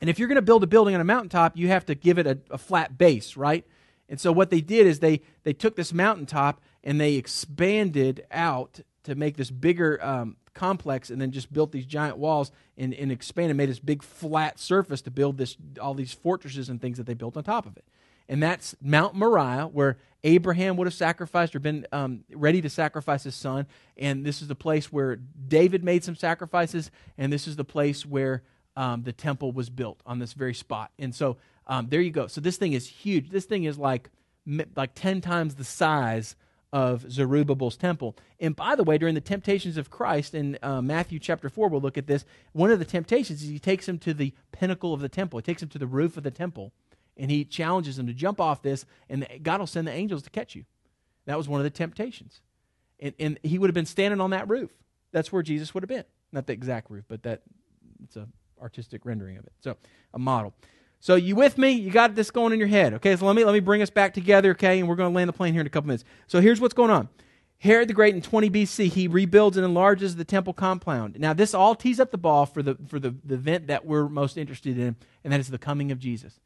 And if you're going to build a building on a mountaintop, you have to give it a flat base, right? And so what they did is they took this mountaintop and they expanded out to make this bigger... complex, and then just built these giant walls and expanded, made this big flat surface to build this, all these fortresses and things that they built on top of it. And that's Mount Moriah, where Abraham would have sacrificed or been ready to sacrifice his son. And this is the place where David made some sacrifices, and this is the place where the temple was built on this very spot. And so there you go. So this thing is huge. This thing is like 10 times the size of Zerubbabel's temple. And by the way, during the temptations of Christ in Matthew chapter 4, we'll look at this. One of the temptations is he takes him to the pinnacle of the temple. He takes him to the roof of the temple, and he challenges him to jump off this, and God will send the angels to catch you. That was one of the temptations. And he would have been standing on that roof. That's where Jesus would have been. Not the exact roof, but that it's an artistic rendering of it. So a model. So you with me? You got this going in your head, okay? So let me bring us back together, okay? And we're going to land the plane here in a couple minutes. So here's what's going on. Herod the Great in 20 BC, he rebuilds and enlarges the temple compound. Now this all tees up the ball for the event that we're most interested in, and that is the coming of Jesus.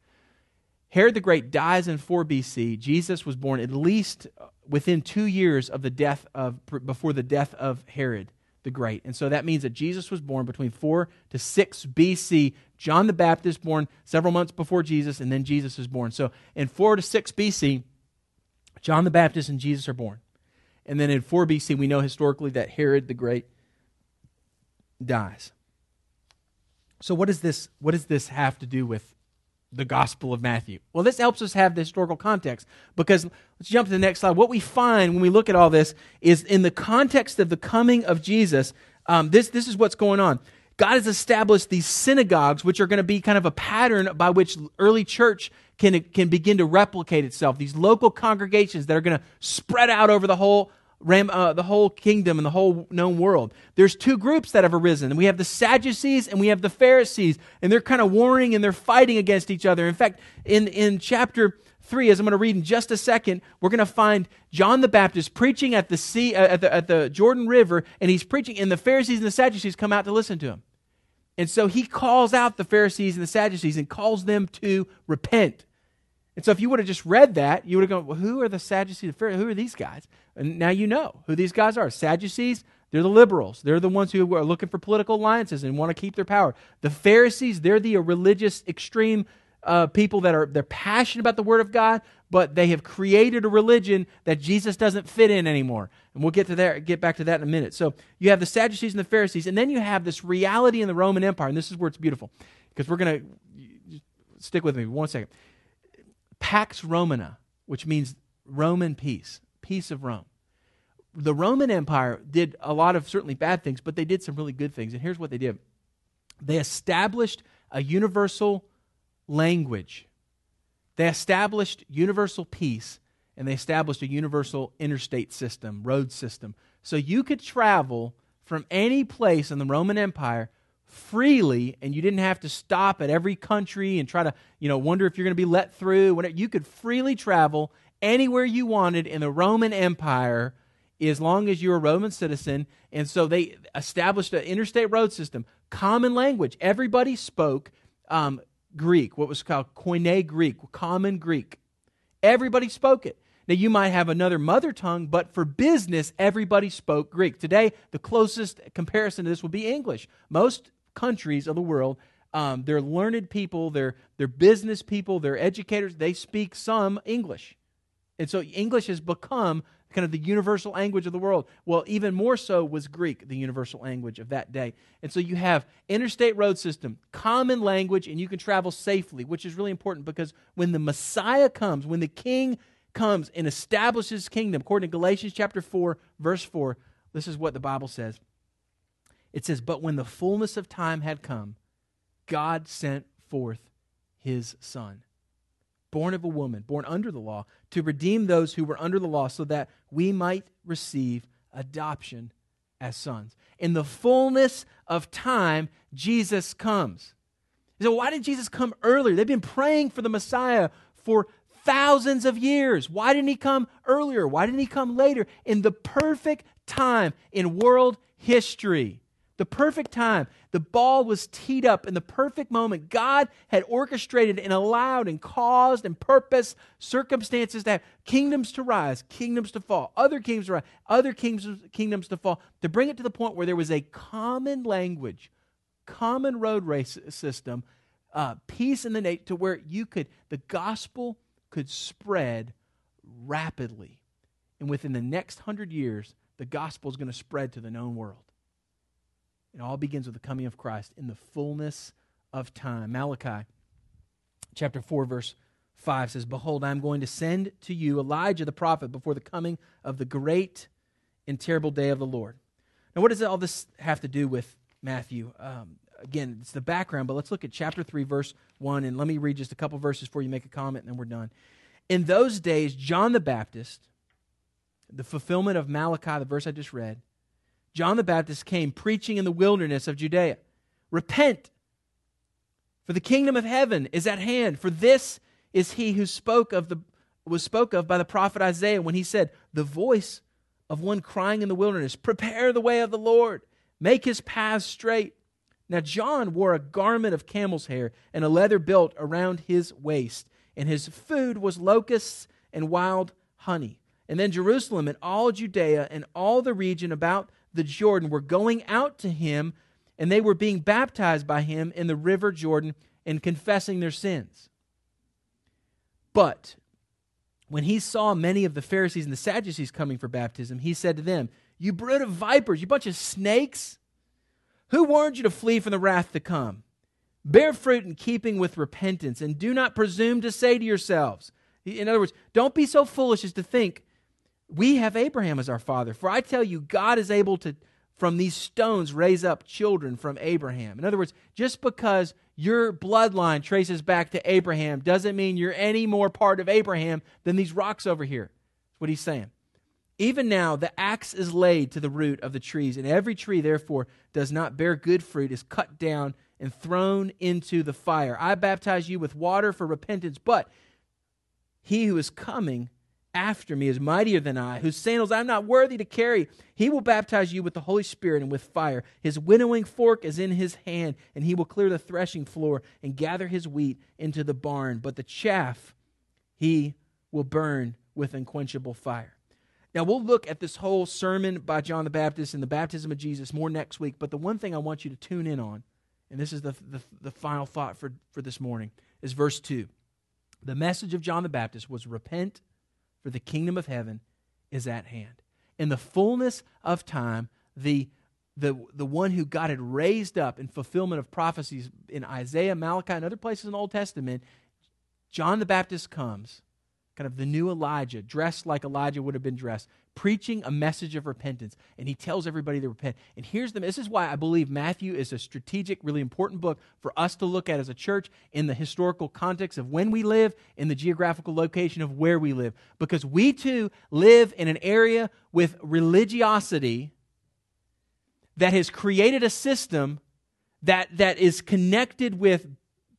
Herod the Great dies in 4 BC. Jesus was born at least within 2 years of before the death of Herod the Great. And so that means that Jesus was born between 4 to 6 BC. John the Baptist born several months before Jesus, and then Jesus is born. So in 4 to 6 BC, John the Baptist and Jesus are born. And then in 4 BC, we know historically that Herod the Great dies. So what does this have to do with the Gospel of Matthew? Well, this helps us have the historical context, because let's jump to the next slide. What we find when we look at all this is in the context of the coming of Jesus, this is what's going on. God has established these synagogues, which are going to be kind of a pattern by which early church can begin to replicate itself. These local congregations that are going to spread out over the whole kingdom and the whole known world. There's two groups that have arisen, and we have the Sadducees and we have the Pharisees, and they're kind of warring and they're fighting against each other. In fact, in chapter 3, as I'm going to read in just a second, we're going to find John the Baptist preaching at the sea, at the Jordan River, and he's preaching, and the Pharisees and the Sadducees come out to listen to him. And so he calls out the Pharisees and the Sadducees and calls them to repent. And so if you would have just read that, you would have gone, well, who are the Sadducees? Who are these guys? And now you know who these guys are. Sadducees, they're the liberals. They're the ones who are looking for political alliances and want to keep their power. The Pharisees, they're the religious extreme people they're passionate about the Word of God, but they have created a religion that Jesus doesn't fit in anymore. And we'll get back to that in a minute. So you have the Sadducees and the Pharisees, and then you have this reality in the Roman Empire, and this is where it's beautiful, because we're going to stick with me for one second. Pax Romana, which means Roman peace of Rome. The Roman Empire did a lot of certainly bad things, but they did some really good things. And here's what they did. They established a universal language. They established universal peace, and they established a universal interstate system, road system. So you could travel from any place in the Roman Empire freely, and you didn't have to stop at every country and try to, wonder if you're going to be let through. You could freely travel anywhere you wanted in the Roman Empire as long as you're a Roman citizen. And so they established an interstate road system, common language. Everybody spoke Greek, what was called Koine Greek, common Greek. Everybody spoke it. Now, you might have another mother tongue, but for business, everybody spoke Greek. Today, the closest comparison to this would be English. Most countries of the world, their learned people, their business people, their educators, they speak some English. And so English has become kind of the universal language of the world. Well, even more so was Greek, the universal language of that day. And so you have interstate road system, common language, and you can travel safely, which is really important because when the Messiah comes, when the King comes and establishes his kingdom, according to Galatians chapter 4, verse 4, this is what the Bible says. It says, "But when the fullness of time had come, God sent forth his Son, born of a woman, born under the law, to redeem those who were under the law so that we might receive adoption as sons." In the fullness of time, Jesus comes. So why did Jesus come earlier? They've been praying for the Messiah for thousands of years. Why didn't he come earlier? Why didn't he come later? In the perfect time in world history. The perfect time. The ball was teed up in the perfect moment. God had orchestrated and allowed and caused and purposed circumstances to happen. Kingdoms to rise, kingdoms to fall, other kingdoms to rise, other kingdoms to fall, to bring it to the point where there was a common language, common road race system, peace in the nation, to where the gospel could spread rapidly. And within the next 100 years, the gospel is going to spread to the known world. It all begins with the coming of Christ in the fullness of time. Malachi chapter 4, verse 5 says, "Behold, I am going to send to you Elijah the prophet before the coming of the great and terrible day of the Lord." Now, what does all this have to do with Matthew? Again, it's the background, but let's look at chapter 3, verse 1, and let me read just a couple verses before you make a comment, and then we're done. "In those days, John the Baptist," the fulfillment of Malachi, the verse I just read, "John the Baptist came preaching in the wilderness of Judea, 'Repent, for the kingdom of heaven is at hand. For this is he who was spoke of by the prophet Isaiah when he said, the voice of one crying in the wilderness, prepare the way of the Lord, make his paths straight.' Now John wore a garment of camel's hair and a leather belt around his waist, and his food was locusts and wild honey. And then Jerusalem and all Judea and all the region about the Jordan were going out to him, and they were being baptized by him in the river Jordan and confessing their sins. But when he saw many of the Pharisees and the Sadducees coming for baptism, he said to them, 'You brood of vipers, you bunch of snakes, who warned you to flee from the wrath to come? Bear fruit in keeping with repentance, and do not presume to say to yourselves,'" in other words, don't be so foolish as to think, "We have Abraham as our father. For I tell you, God is able to, from these stones, raise up children from Abraham." In other words, just because your bloodline traces back to Abraham doesn't mean you're any more part of Abraham than these rocks over here. That's what he's saying. "Even now, the axe is laid to the root of the trees, and every tree, therefore, does not bear good fruit is cut down and thrown into the fire. I baptize you with water for repentance, but he who is coming after me is mightier than I, whose sandals I'm not worthy to carry. He will baptize you with the Holy Spirit and with fire. His winnowing fork is in his hand, and he will clear the threshing floor and gather his wheat into the barn. But the chaff he will burn with unquenchable fire." Now, we'll look at this whole sermon by John the Baptist and the baptism of Jesus more next week, but the one thing I want you to tune in on, and this is the final thought for this morning, is verse 2. The message of John the Baptist was, "Repent, for the kingdom of heaven is at hand." In the fullness of time, the one who God had raised up in fulfillment of prophecies in Isaiah, Malachi, and other places in the Old Testament, John the Baptist comes, kind of the new Elijah, dressed like Elijah would have been dressed, preaching a message of repentance, and he tells everybody to repent. And here's the this is why I believe Matthew is a strategic, really important book for us to look at as a church in the historical context of when we live, in the geographical location of where we live, because we too live in an area with religiosity that has created a system that is connected with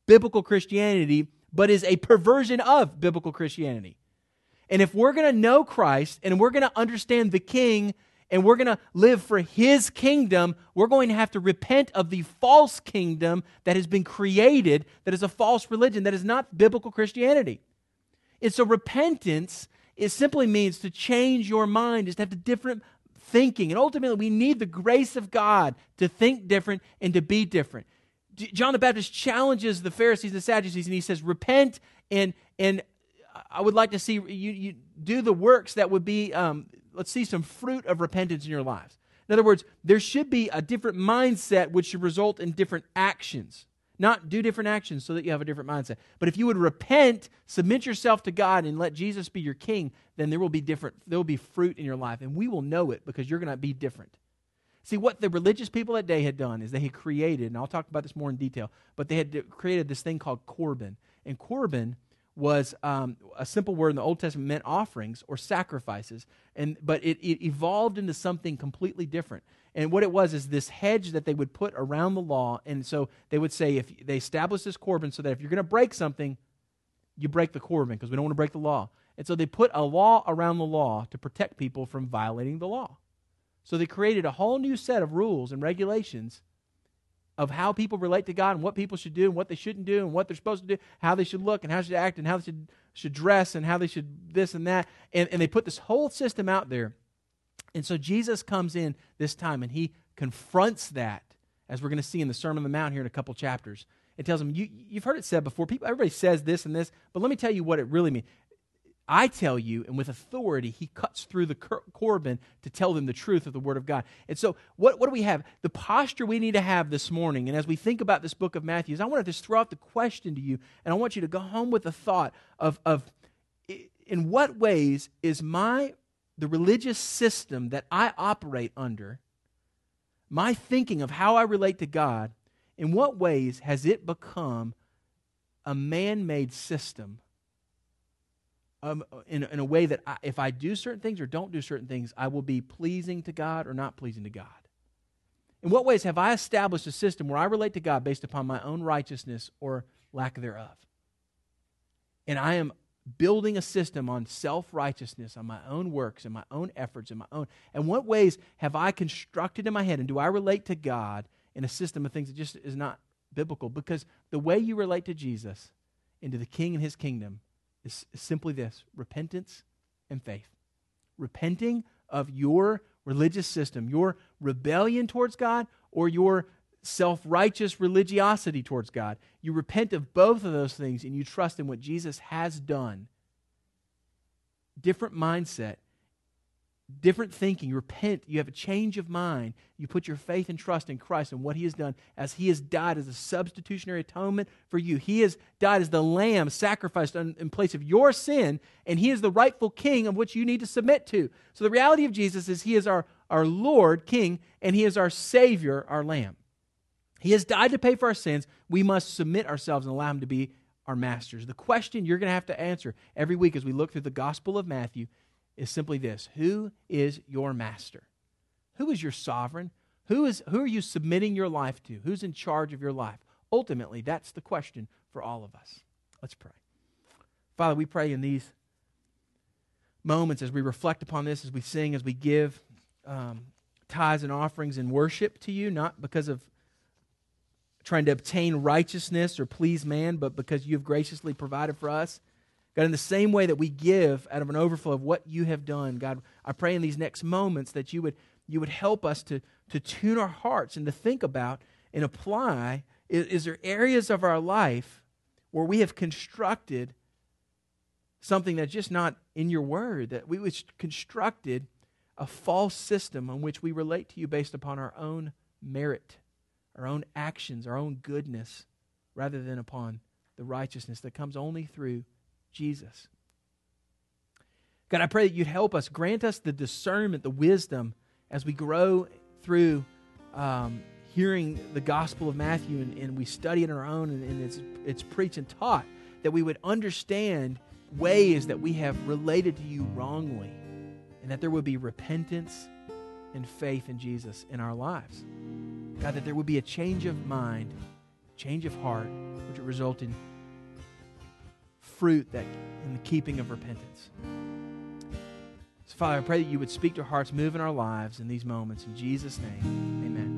biblical Christianity, but is a perversion of biblical Christianity. And if we're going to know Christ and we're going to understand the King and we're going to live for his kingdom, we're going to have to repent of the false kingdom that has been created, that is a false religion, that is not biblical Christianity. And so repentance, it simply means to change your mind, is to have a different thinking. And ultimately, we need the grace of God to think different and to be different. John the Baptist challenges the Pharisees and the Sadducees, and he says, repent, and I would like to see you do the works that would be, let's see some fruit of repentance in your lives. In other words, there should be a different mindset which should result in different actions. Not do different actions so that you have a different mindset. But if you would repent, submit yourself to God, and let Jesus be your king, then there will be fruit in your life, and we will know it because you're going to be different. See, what the religious people that day had done is they had created, and I'll talk about this more in detail, but they had created this thing called Corban. And Corban was a simple word in the Old Testament, meant offerings or sacrifices, but it evolved into something completely different. And what it was is this hedge that they would put around the law, and so they would say, if they established this Corban so that if you're going to break something, you break the Corban because we don't want to break the law. And so they put a law around the law to protect people from violating the law. So they created a whole new set of rules and regulations of how people relate to God and what people should do and what they shouldn't do and what they're supposed to do, how they should look and how they should act and how they should dress and how they should this and that. And they put this whole system out there. And so Jesus comes in this time and he confronts that, as we're going to see in the Sermon on the Mount here in a couple chapters. It tells him, you've heard it said before, everybody says this and this, but let me tell you what it really means. I tell you, and with authority, he cuts through the Corban to tell them the truth of the Word of God. And so what do we have? The posture we need to have this morning, and as we think about this book of Matthew, is I want to just throw out the question to you, and I want you to go home with the thought of in what ways is the religious system that I operate under, my thinking of how I relate to God, in what ways has it become a man-made system? In a way that if I do certain things or don't do certain things, I will be pleasing to God or not pleasing to God. In what ways have I established a system where I relate to God based upon my own righteousness or lack thereof? And I am building a system on self-righteousness, on my own works and my own efforts and my own. And what ways have I constructed in my head, and do I relate to God in a system of things that just is not biblical? Because the way you relate to Jesus and to the King and his kingdom is simply this: repentance and faith. Repenting of your religious system, your rebellion towards God or your self-righteous religiosity towards God. You repent of both of those things and you trust in what Jesus has done. Different mindset, different thinking. You repent, you have a change of mind. You put your faith and trust in Christ and what he has done, as he has died as a substitutionary atonement for you. He has died as the lamb sacrificed in place of your sin, and he is the rightful king of which you need to submit to. So the reality of Jesus is he is our Lord, King, and he is our Savior, our lamb. He has died to pay for our sins. We must submit ourselves and allow him to be our masters. The question you're going to have to answer every week as we look through the Gospel of Matthew is simply this: who is your master? Who is your sovereign? Who are you submitting your life to? Who's in charge of your life? Ultimately, that's the question for all of us. Let's pray. Father, we pray in these moments as we reflect upon this, as we sing, as we give tithes and offerings in worship to you, not because of trying to obtain righteousness or please man, but because you've graciously provided for us. God, in the same way that we give out of an overflow of what you have done, God, I pray in these next moments that you would help us to tune our hearts and to think about and apply, is there areas of our life where we have constructed something that's just not in your word, that we constructed a false system on which we relate to you based upon our own merit, our own actions, our own goodness, rather than upon the righteousness that comes only through Jesus. God, I pray that you'd help us, grant us the discernment, the wisdom, as we grow through hearing the Gospel of Matthew and we study it on our own and it's preached and taught, that we would understand ways that we have related to you wrongly, and that there would be repentance and faith in Jesus in our lives. God, that there would be a change of mind, change of heart, which would result in fruit in the keeping of repentance. So, Father, I pray that you would speak to our hearts, move in our lives in these moments. In Jesus' name, amen.